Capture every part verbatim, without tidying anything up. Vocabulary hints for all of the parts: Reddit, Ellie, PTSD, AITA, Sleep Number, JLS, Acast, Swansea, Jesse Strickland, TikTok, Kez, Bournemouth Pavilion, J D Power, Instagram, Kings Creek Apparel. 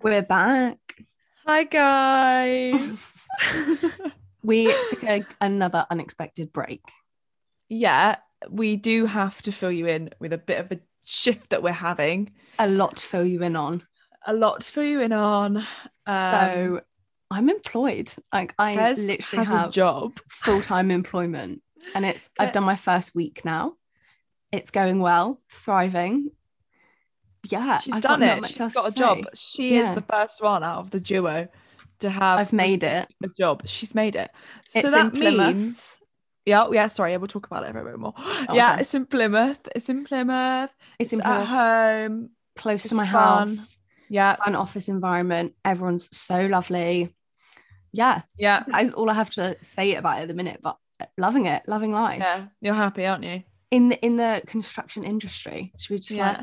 We're back. Hi, guys. We took a, another unexpected break. Yeah, we do have to fill you in with a bit of a shift that we're having. A lot to fill you in on. A lot to fill you in on. Um, so I'm employed. Like I Kez literally has have a job, full-time employment, and it's I've done my first week now. It's going well, thriving. Yeah, she's I've done got it she's got a say. job she yeah. is the first one out of the duo to have I've made it a job she's made it so it's that means yeah yeah sorry yeah, we'll talk about it a bit more. oh, yeah okay. it's in Plymouth it's in Plymouth it's, it's in Plymouth. At home, close it's to my fun. house yeah fun office environment, everyone's so lovely. yeah yeah That's all I have to say about it at the minute, but loving it, loving life. Yeah, you're happy, aren't you, in the in the construction industry? Should we just yeah. like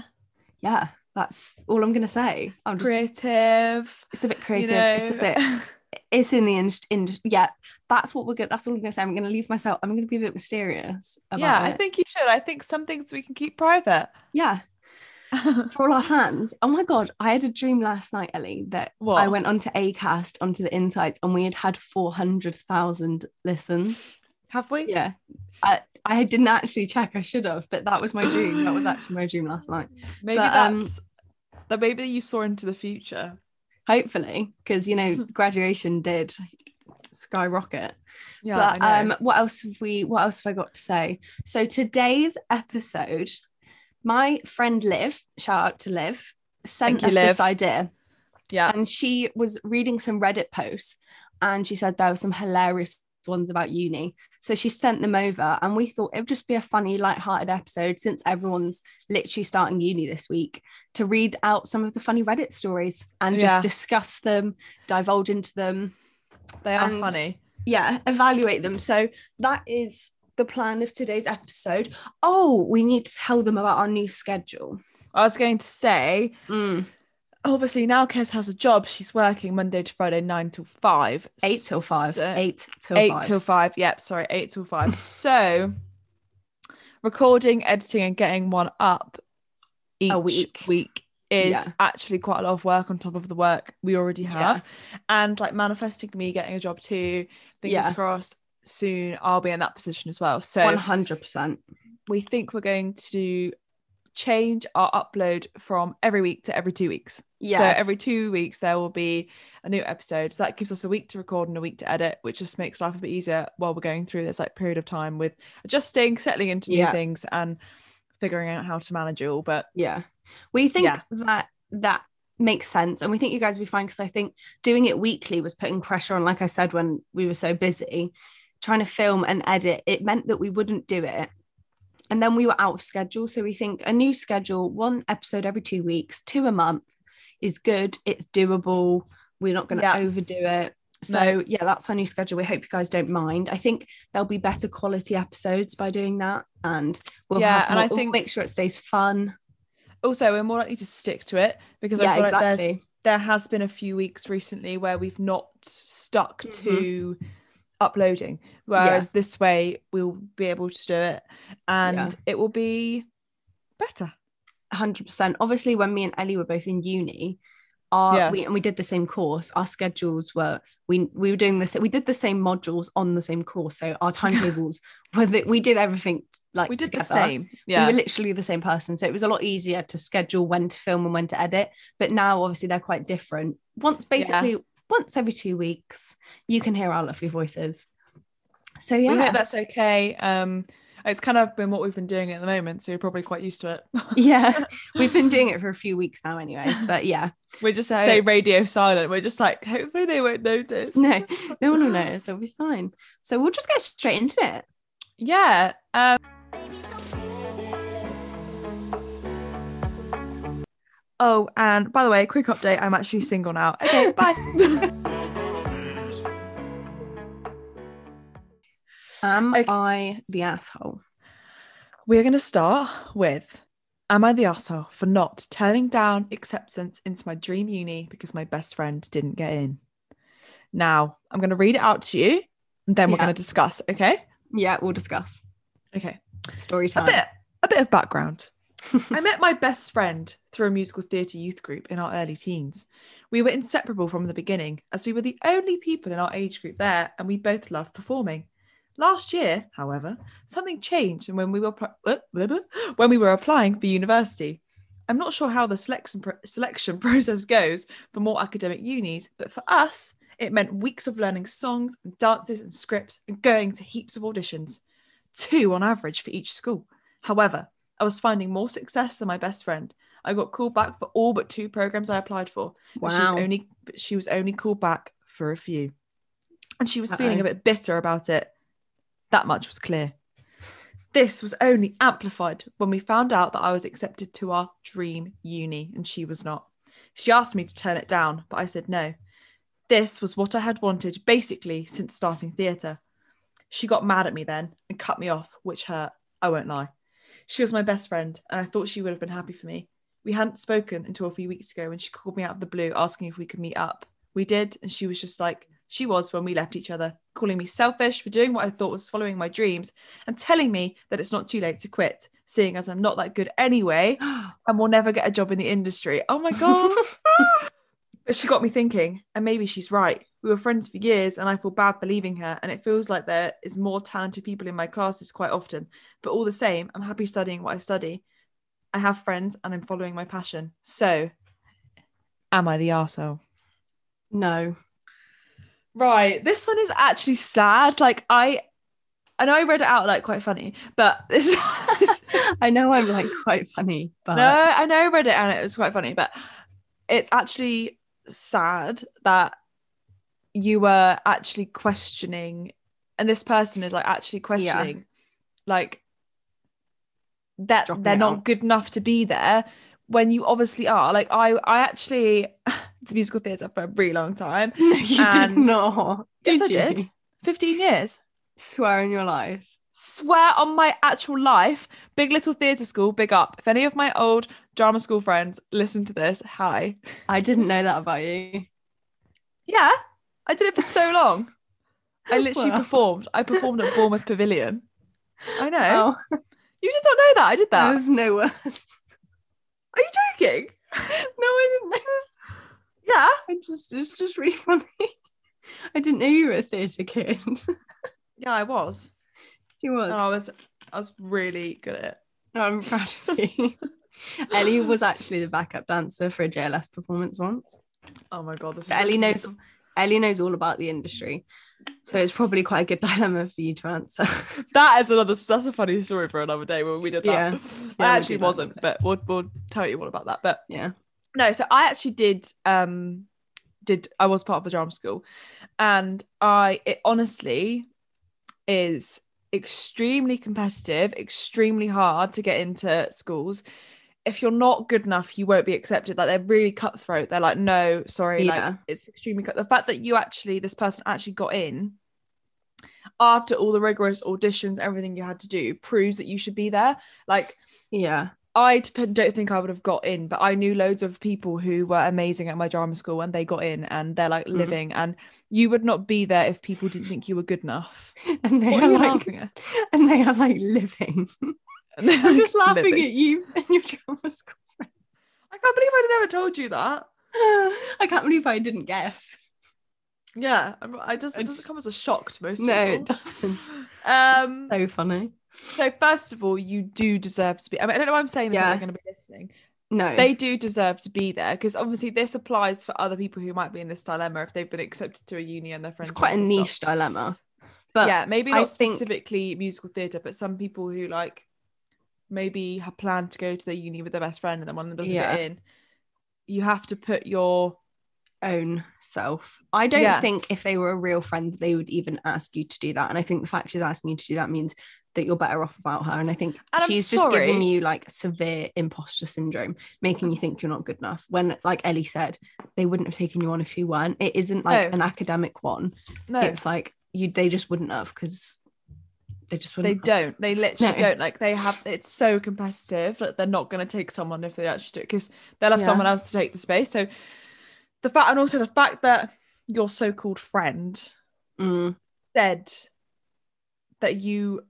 yeah that's all I'm gonna say. I'm just creative. It's a bit creative, you know? It's a bit it's in the industry. In, yeah that's what we're good that's all I'm gonna say. I'm gonna leave myself I'm gonna be a bit mysterious about yeah it. I think you should. I think some things we can keep private yeah for all our fans. Oh my god, I had a dream last night, Ellie, that what? I went onto Acast, onto the insights, and we had had four hundred thousand listens. Have we? Yeah. I, I didn't actually check. I should have, but that was my dream. That was actually my dream last night. Maybe but, that's um, that. Maybe you saw into the future. Hopefully, because you know, graduation did skyrocket. Yeah. But I know. um, what else have we? What else have I got to say? So today's episode, my friend Liv, shout out to Liv, sent Thank us you, Liv. this idea. Yeah. And she was reading some Reddit posts, and she said there were some hilarious ones about uni, so she sent them over, and we thought it would just be a funny, light-hearted episode since everyone's literally starting uni this week, to read out some of the funny Reddit stories and yeah. just discuss them, divulge into them. They are and, funny yeah evaluate them. So that is the plan of today's episode. Oh, we need to tell them about our new schedule. I was going to say mm. obviously now Kez has a job. She's working Monday to Friday, nine till five. Eight till five. So, eight till eight five. Eight till five. Yep, sorry, eight till five. So recording, editing, and getting one up each a week. week is yeah. actually quite a lot of work on top of the work we already have. Yeah. And like manifesting me getting a job too. Fingers yeah. crossed, soon I'll be in that position as well. So one hundred percent. We think we're going to change our upload from every week to every two weeks. Yeah. So every two weeks there will be a new episode. So that gives us a week to record and a week to edit, which just makes life a bit easier while we're going through this like period of time with adjusting, settling into new yeah. things, and figuring out how to manage it all. But yeah, we think yeah. that that makes sense, and we think you guys will be fine, because I think doing it weekly was putting pressure on. Like I said, when we were so busy trying to film and edit, it meant that we wouldn't do it. And then we were out of schedule. So we think a new schedule, one episode every two weeks, two a month is good. It's doable. We're not going to yeah. overdo it. So no. yeah, that's our new schedule. We hope you guys don't mind. I think there'll be better quality episodes by doing that. And we'll, yeah, have more, and I we'll think make sure it stays fun. Also, we're more likely to stick to it, because yeah, I feel exactly. like there has been a few weeks recently where we've not stuck mm-hmm. to uploading, whereas yeah. this way we'll be able to do it, and yeah. it will be better. One hundred percent. Obviously when me and Ellie were both in uni, our yeah. we and we did the same course, our schedules were we we were doing this we did the same modules on the same course, so our timetables were that we did everything like we did together. the same yeah we were literally the same person, so it was a lot easier to schedule when to film and when to edit. But now obviously they're quite different. Once basically yeah. once every two weeks, you can hear our lovely voices. So yeah, we hope that's okay. Um, it's kind of been what we've been doing at the moment, so you're probably quite used to it. Yeah, we've been doing it for a few weeks now anyway, but yeah. We're just so, so radio silent. We're just like, hopefully they won't notice. No, no one will notice. It'll be fine. So we'll just get straight into it. Yeah. Um... Oh, and by the way, quick update. I'm actually single now. Okay, bye. Am okay. I the asshole? We're going to start with, am I the asshole for not turning down acceptance into my dream uni because my best friend didn't get in? Now, I'm going to read it out to you and then we're yeah. going to discuss, okay? Yeah, we'll discuss. Okay. Story time. A bit, a bit of background. I met my best friend through a musical theatre youth group in our early teens. We were inseparable from the beginning as we were the only people in our age group there and we both loved performing. Last year, however, something changed when we were when we were applying for university. I'm not sure how the selection selection process goes for more academic unis, but for us, it meant weeks of learning songs and dances and scripts and going to heaps of auditions, two on average for each school. However, I was finding more success than my best friend. I got called back for all but two programs I applied for. Wow. She was only she was only called back for a few, and she was Uh-oh. feeling a bit bitter about it. That much was clear. This was only amplified when we found out that I was accepted to our dream uni and she was not. She asked me to turn it down, but I said no. This was what I had wanted basically since starting theatre. She got mad at me then and cut me off, which hurt. I won't lie. She was my best friend and I thought she would have been happy for me. We hadn't spoken until a few weeks ago when she called me out of the blue asking if we could meet up. We did, and she was just like she was when we left each other, calling me selfish for doing what I thought was following my dreams and telling me that it's not too late to quit, seeing as I'm not that good anyway and will never get a job in the industry. Oh my God. But she got me thinking, and maybe she's right. We were friends for years and I feel bad for leaving her, and it feels like there is more talented people in my classes quite often. But all the same, I'm happy studying what I study. I have friends and I'm following my passion. So, am I the arsehole? No. Right, this one is actually sad. Like I, I know I read it out like quite funny, but this. I know I'm like quite funny, but no, I know I read it and it was quite funny, but it's actually sad that you were actually questioning, and this person is like actually questioning, yeah. like that Dropping they're not out. good enough to be there when you obviously are. Like I, I actually. To musical theatre for a really long time. No, you and did not. Did yes, you? I did. fifteen years. Swear on your life. Swear on my actual life. Big Little Theatre School, big up. If any of my old drama school friends listen to this, hi. I didn't know that about you. Yeah, I did it for so long. I literally well. performed. I performed at Bournemouth Pavilion. I know. Oh. You did not know that. I did that. I have no words. Are you joking? No, I didn't know. Yeah, I just it's just really funny. I didn't know you were a theatre kid. Yeah, I was. She was. And I was. I was really good at it. No, I'm proud of you. Ellie was actually the backup dancer for a J L S performance once. Oh my God! This is Ellie knows. Ellie knows all about the industry, so it's probably quite a good dilemma for you to answer. That is another. That's a funny story for another day when we did that. Yeah, yeah I actually wasn't, but we'll we'll tell you all about that. But yeah. No, so I actually did, um, did I was part of a drama school, and I, it honestly is extremely competitive, extremely hard to get into schools. If you're not good enough, you won't be accepted. Like, they're really cutthroat. They're like, no, sorry, yeah. like, it's extremely cut. The fact that you actually, this person actually got in after all the rigorous auditions, everything you had to do proves that you should be there. Like, yeah. I don't think I would have got in, but I knew loads of people who were amazing at my drama school and they got in and they're like living mm-hmm. and you would not be there if people didn't think you were good enough. And they what are, are like, laughing at? And they are like living. And they're I'm like just laughing living. at you and your drama school friend. I can't believe I never told you that. I can't believe I didn't guess. Yeah, I just, it doesn't just, come as a shock to most no, people. No, it doesn't. Um, so funny. So first of all, you do deserve to be. I mean, I don't know why I'm saying this. Yeah. They're going to be listening, No. They do deserve to be there, because obviously this applies for other people who might be in this dilemma if they've been accepted to a uni and their friends. It's quite a niche stuff. dilemma. But yeah, maybe not I specifically think... musical theatre, but some people who like maybe have planned to go to their uni with their best friend and then one of them doesn't yeah. get in. You have to put your own self. I don't yeah. think if they were a real friend they would even ask you to do that, and I think the fact she's asking you to do that means that you're better off without her, and I think and she's just giving you like severe imposter syndrome, making you think you're not good enough, when like Ellie said, they wouldn't have taken you on if you weren't. It isn't like no. an academic one. No, it's like you they just wouldn't have, because they just wouldn't they have. don't they literally no. don't like they have it's so competitive that like, they're not going to take someone if they actually do, because they'll have yeah. someone else to take the space. So the fact, and also the fact that your so-called friend mm. said that you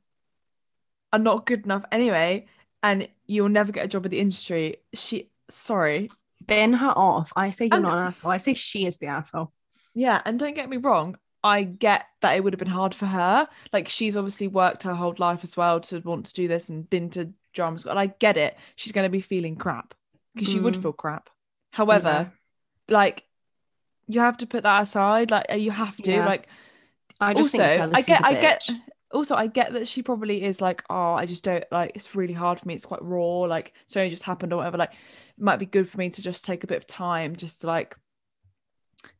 are not good enough anyway, and you'll never get a job in the industry. She, sorry, bin her off. I say you're and, not an asshole. I say she is the asshole. Yeah, and don't get me wrong. I get that it would have been hard for her. Like, she's obviously worked her whole life as well to want to do this and been to drama school. And I get it. She's going to be feeling crap, because mm. she would feel crap. However. Yeah. Like, you have to put that aside. Like, you have to. Yeah. Like, I just also, think I get, I get. Also, I get that she probably is like, oh, I just don't like. It's really hard for me. It's quite raw. Like, it's only just happened or whatever. Like, it might be good for me to just take a bit of time. Just to, like,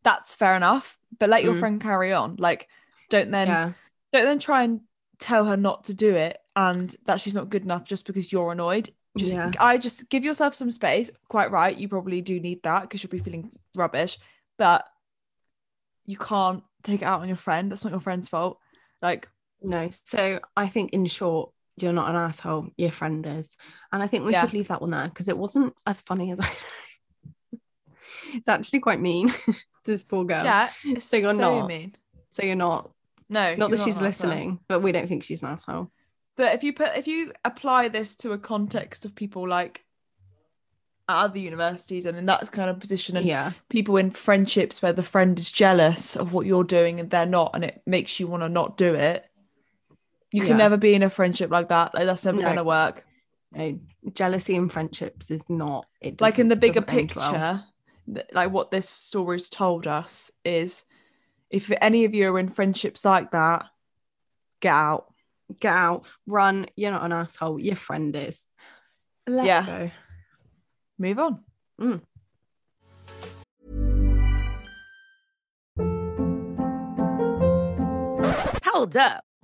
that's fair enough. But let mm. your friend carry on. Like, don't then, yeah. don't then try and tell her not to do it and that she's not good enough just because you're annoyed. Just, yeah. I just give yourself some space. Quite right, you probably do need that because you'll be feeling rubbish, but you can't take it out on your friend. That's not your friend's fault. Like, no. So I think, in short, you're not an asshole. Your friend is, and I think we yeah. should leave that one there, because it wasn't as funny as I. It's actually quite mean to this poor girl. Yeah, it's so you're so not. Mean. So you're not. No, not that not she's listening, asshole. But we don't think she's an asshole. But if you put if you apply this to a context of people like at other universities and in that kind of position, and yeah. people in friendships where the friend is jealous of what you're doing and they're not, and it makes you want to not do it, you yeah. can never be in a friendship like that. Like, that's never no. going to work. No, jealousy in friendships is not. It like in the bigger picture, well. th- like what this story's told us is, if any of you are in friendships like that, get out. Get out, run. You're not an asshole. Your friend is. Let's yeah. go. Move on. Mm. Hold up.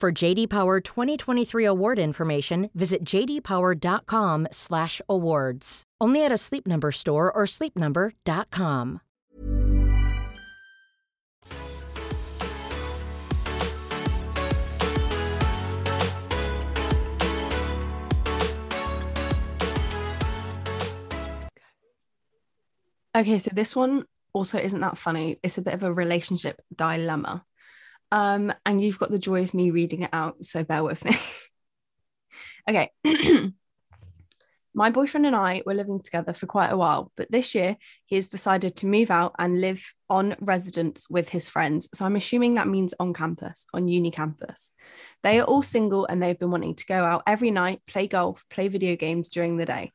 For J D Power twenty twenty-three award information, visit j d power dot com slash awards. Only at a Sleep Number store or sleep number dot com. Okay, so this one also isn't that funny. It's a bit of a relationship dilemma. Um, and you've got the joy of me reading it out, so bear with me. Okay. My boyfriend and I were living together for quite a while, but this year he has decided to move out and live on residence with his friends. So I'm assuming that means on campus, on uni campus. They are all single and they've been wanting to go out every night, play golf, play video games during the day.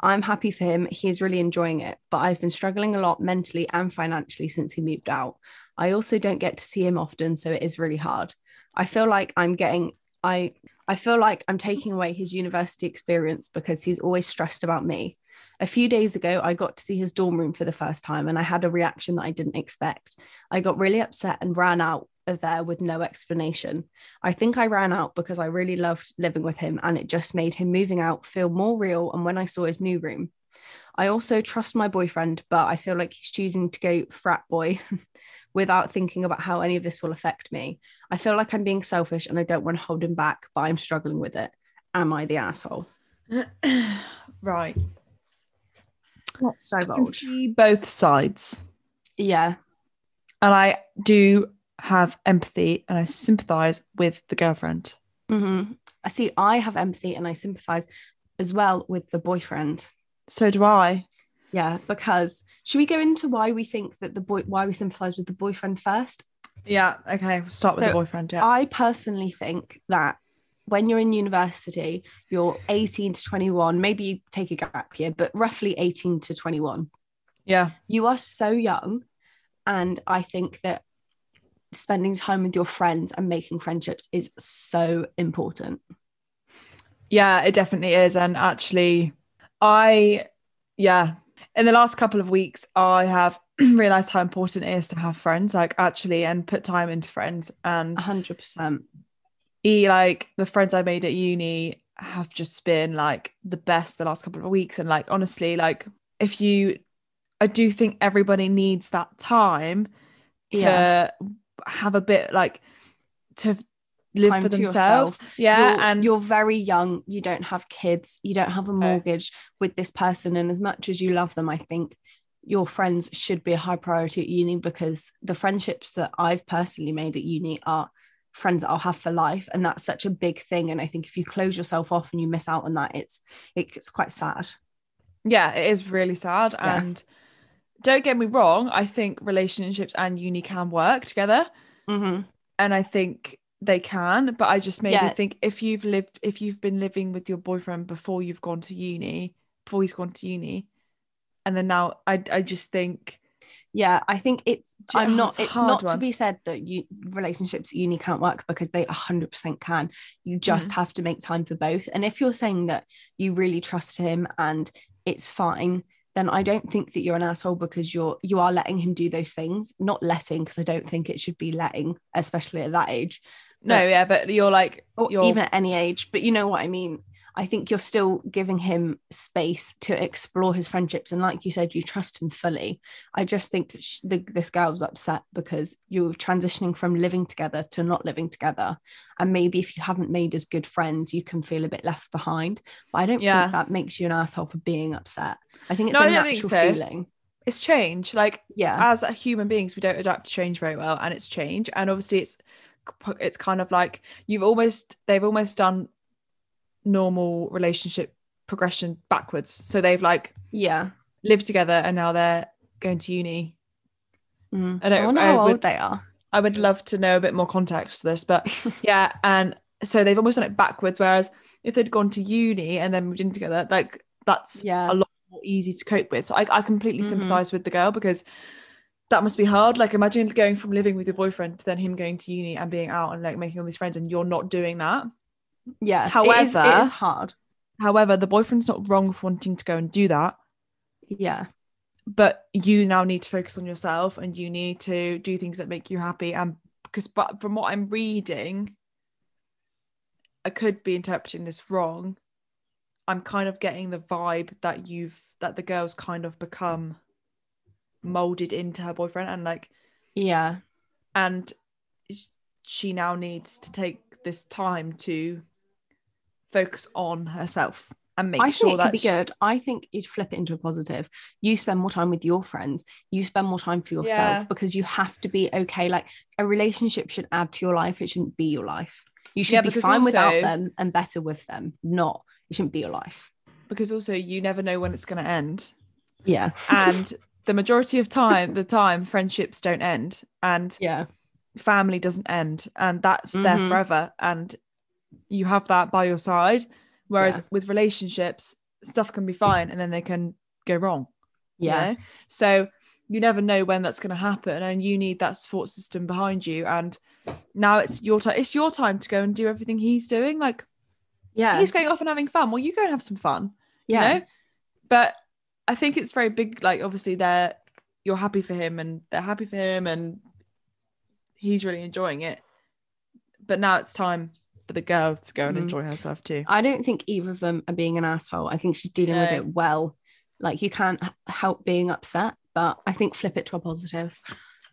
I'm happy for him. He is really enjoying it, but I've been struggling a lot mentally and financially since he moved out. I also don't get to see him often, so it is really hard. I feel like I'm getting... I I feel like I'm taking away his university experience because he's always stressed about me. A few days ago, I got to see his dorm room for the first time and I had a reaction that I didn't expect. I got really upset and ran out of there with no explanation. I think I ran out because I really loved living with him and it just made him moving out feel more real. And when I saw his new room, I also trust my boyfriend, but I feel like he's choosing to go frat boy without thinking about how any of this will affect me. I feel like I'm being selfish and I don't want to hold him back, but I'm struggling with it. Am I the asshole? Right. Let's divulge. I can see both sides. Yeah. And I do have empathy and I sympathise with the girlfriend. Mm-hmm. I see, I have empathy and I sympathise as well with the boyfriend. So do I. Yeah, because should we go into why we think that the boy, why we sympathise with the boyfriend first? Yeah, okay, we'll start with so the boyfriend. Yeah, I personally think that when you're in university, you're eighteen to twenty-one, maybe you take a gap year, but roughly eighteen to twenty-one. Yeah. You are so young, and I think that spending time with your friends and making friendships is so important. Yeah, it definitely is. And actually, I, yeah, in the last couple of weeks, I have realised how important it is to have friends, like actually, and put time into friends. And one hundred percent. E, like the friends I made at uni have just been like the best the last couple of weeks. And like, honestly, like if you, I do think everybody needs that time to yeah. have a bit like to live time for themselves. Yeah. You're, and you're very young. You don't have kids. You don't have a mortgage okay. with this person. And as much as you love them, I think your friends should be a high priority at uni, because the friendships that I've personally made at uni are friends that I'll have for life. And that's such a big thing. And I think if you close yourself off and you miss out on that, it's, it's quite sad. Yeah, it is really sad. Yeah. And don't get me wrong, I think relationships and uni can work together. Mm-hmm. And I think they can, but I just made yeah. me think if you've lived if you've been living with your boyfriend before you've gone to uni before he's gone to uni and then now I I just think yeah I think it's I'm not it's not one. to be said that you relationships at uni can't work, because they one hundred percent can. You just yeah. have to make time for both. And if you're saying that you really trust him and it's fine, then I don't think that you're an asshole, because you're you are letting him do those things. Not letting, because I don't think it should be letting, especially at that age. No, but, yeah, but you're like... Or you're... even at any age, but you know what I mean. I think you're still giving him space to explore his friendships. And like you said, you trust him fully. I just think she, the, this girl was upset because you're transitioning from living together to not living together. And maybe if you haven't made as good friends, you can feel a bit left behind. But I don't yeah. think that makes you an asshole for being upset. I think it's no, a I don't natural think so. feeling. It's change. Like, yeah. as human beings, we don't adapt to change very well. And it's change. And obviously it's it's kind of like you've almost they've almost done normal relationship progression backwards, so they've like yeah lived together and now they're going to uni. mm. I don't I wonder I how would, old they are. I would love to know a bit more context to this, but yeah, and so they've almost done it backwards, whereas if they'd gone to uni and then moved in together, like that's yeah. a lot more easy to cope with. So I, I completely mm-hmm. sympathize with the girl, because that must be hard. Like, imagine going from living with your boyfriend to then him going to uni and being out and like making all these friends, and you're not doing that. Yeah. However, it is, it is hard. However, the boyfriend's not wrong for wanting to go and do that. Yeah. But you now need to focus on yourself, and you need to do things that make you happy. And because, but from what I'm reading, I could be interpreting this wrong. I'm kind of getting the vibe that you've that the girl's kind of become molded into her boyfriend, and like yeah and she now needs to take this time to focus on herself and make I sure that. I think it could be good. I think you'd flip it into a positive. You spend more time with your friends. You spend more time for yourself, yeah. because you have to be okay. Like, a relationship should add to your life. It shouldn't be your life. You should yeah, be fine also, without them and better with them. Not, it shouldn't be your life. Because also you never know when it's going to end. Yeah. And the majority of time, the time friendships don't end, and yeah. family doesn't end, and that's mm-hmm. there forever. And you have that by your side. Whereas yeah. with relationships, stuff can be fine and then they can go wrong. Yeah. You know? So you never know when that's going to happen, and you need that support system behind you. And now it's your time. It's your time to go and do everything he's doing. Like, yeah, he's going off and having fun. Well, you go and have some fun. Yeah. You know? But I think it's very big. Like, obviously, they're you're happy for him, and they're happy for him, and he's really enjoying it. But now it's time for the girl to go and mm. enjoy herself too. I don't think either of them are being an asshole. I think she's dealing no. with it well. Like, you can't help being upset. But I think flip it to a positive.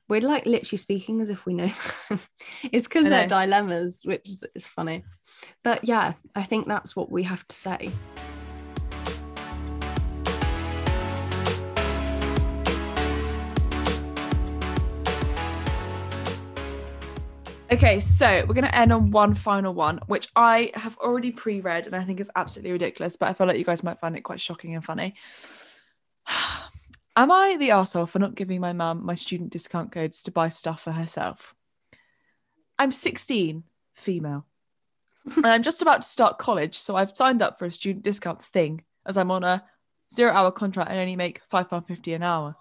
We're like literally speaking as if we know. It's because they're dilemmas, which is, is funny. But yeah, I think that's what we have to say. Okay, so we're going to end on one final one, which I have already pre-read and I think is absolutely ridiculous, but I feel like you guys might find it quite shocking and funny. Am I the arsehole for not giving my mum my student discount codes to buy stuff for herself? I'm sixteen, female, and I'm just about to start college, so I've signed up for a student discount thing as I'm on a zero-hour contract and only make five pounds fifty an hour.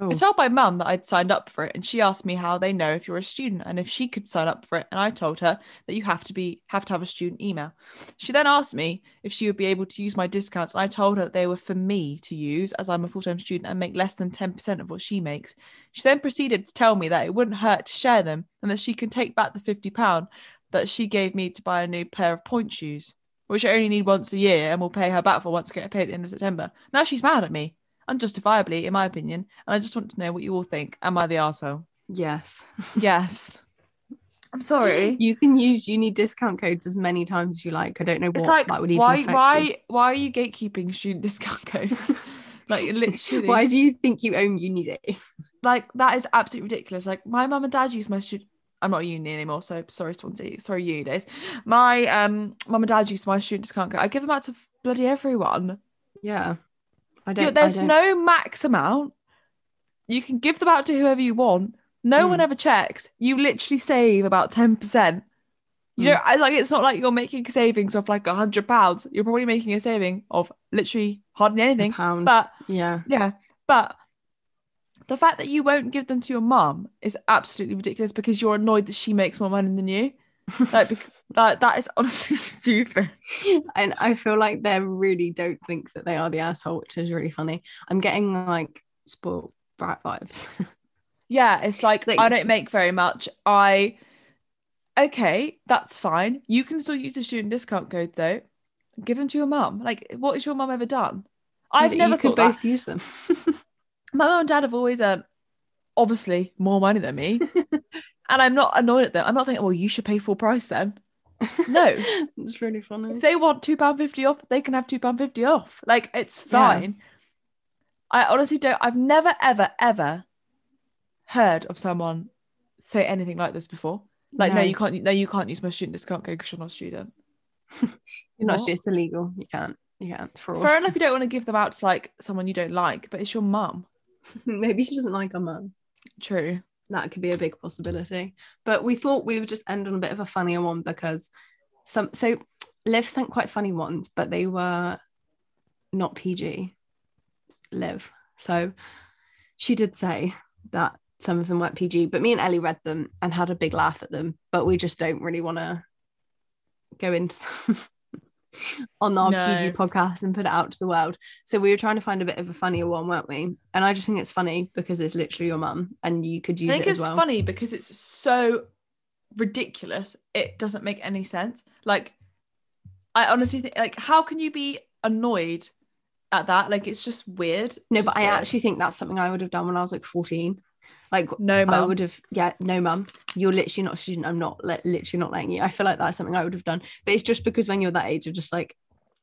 Oh. I told my mum that I'd signed up for it, and she asked me how they know if you're a student and if she could sign up for it, and I told her that you have to be have to have a student email. She then asked me if she would be able to use my discounts, and I told her that they were for me to use as I'm a full-time student and make less than ten percent of what she makes. She then proceeded to tell me that it wouldn't hurt to share them and that she can take back the fifty pounds that she gave me to buy a new pair of point shoes, which I only need once a year and will pay her back for once I get paid at the end of September. Now she's mad at me. Unjustifiably, in my opinion, and I just want to know what you all think. Am I the arsehole? Yes. Yes. I'm sorry. You can use uni discount codes as many times as you like. I don't know what it's like, that would even why, affect why, you. Why are you gatekeeping student discount codes? Like, literally. Why do you think you own uni days? Like, that is absolutely ridiculous. Like, my mum and dad use my student... I'm not uni anymore, so sorry, Swansea. Sorry, uni days. My um, mum and dad use my student discount code. I give them out to bloody everyone. Yeah. I don't, yeah, there's I don't. no max amount. You can give them out to whoever you want. No mm. one ever checks. You literally save about ten percent. You mm. know, I, like, it's not like you're making savings of like one hundred pounds. You're probably making a saving of literally hardly anything. A pound. But yeah. Yeah. But the fact that you won't give them to your mum is absolutely ridiculous because you're annoyed that she makes more money than you. Like, because that, that is honestly stupid, and I feel like they really don't think that they are the asshole, which is really funny. I'm getting like spoiled brat vibes. Yeah, it's like, it's like I don't make very much. I okay, that's fine. You can still use the student discount code though. Give them to your mum. Like, what has your mum ever done? I've you never could both that. Use them. My mum and dad have always earned obviously more money than me. And I'm not annoyed at them. I'm not thinking, well, you should pay full price then. No. It's really funny. If they want two pounds fifty off, they can have two pounds fifty off. Like, it's fine. Yeah. I honestly don't. I've never, ever, ever heard of someone say anything like this before. Like, no, no you can't No, you can't use my student discount code because you're not a student. You're not a student. It's illegal. You can't. You can't. Fraud. Fair enough, you don't want to give them out to, like, someone you don't like, but it's your mum. Maybe she doesn't like her mum. True. That could be a big possibility, but we thought we would just end on a bit of a funnier one because some so Liv sent quite funny ones, but they were not P G. Liv, so she did say that some of them weren't P G, but me and Ellie read them and had a big laugh at them, but we just don't really want to go into them on our no. P G podcast and put it out to the world. So we were trying to find a bit of a funnier one, weren't we? And I just think it's funny because it's literally your mum and you could use it I think it it's as well. Funny because it's so ridiculous. It doesn't make any sense. Like, I honestly think, like, how can you be annoyed at that? Like, it's just weird. It's no, but I weird. actually think that's something I would have done when I was like fourteen. Like, no, mum. I would have, yeah, no, mum. You're literally not a student. I'm not, li- literally not letting you. I feel like that's something I would have done. But it's just because when you're that age, you're just like,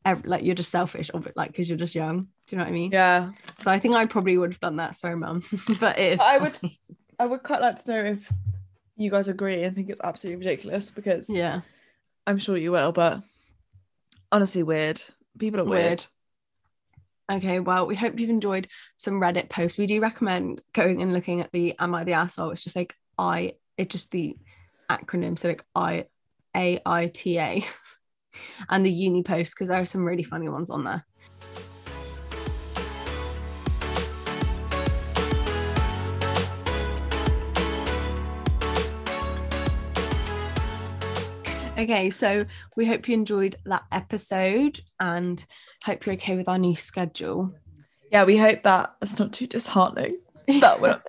every, like you're just selfish, or like because you're just young. Do you know what I mean? Yeah. So I think I probably would have done that. Sorry, mum, but it is. I would, I would quite like to know if you guys agree. I think it's absolutely ridiculous because yeah, I'm sure you will. But honestly, weird people are weird. weird. Okay, well, we hope you've enjoyed some Reddit posts. We do recommend going and looking at the Am I the Asshole? It's just like I, it's just the acronym, so like I, A I T A, and the uni post, because there are some really funny ones on there. Okay, so we hope you enjoyed that episode and hope you're okay with our new schedule. Yeah, we hope that it's not too disheartening. That will.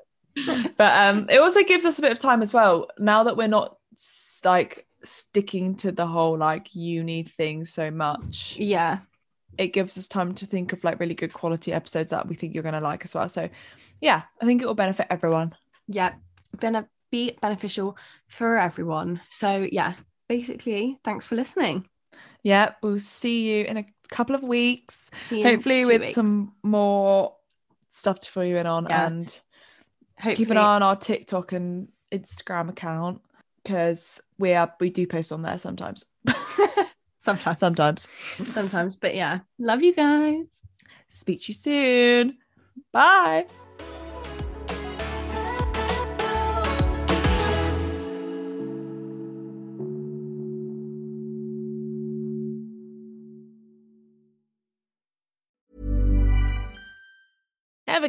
But um, it also gives us a bit of time as well, now that we're not like sticking to the whole like uni thing so much. Yeah. It gives us time to think of like really good quality episodes that we think you're going to like as well. So yeah, I think it will benefit everyone. Yeah, been a, be beneficial for everyone. So yeah. Basically, thanks for listening. Yeah, we'll see you in a couple of weeks. Hopefully with weeks. some more stuff to fill you in on. Yeah. And hopefully. Keep an eye on our TikTok and Instagram account because we are we do post on there sometimes. sometimes. Sometimes. Sometimes. But yeah, love you guys. Speak to you soon. Bye. Ever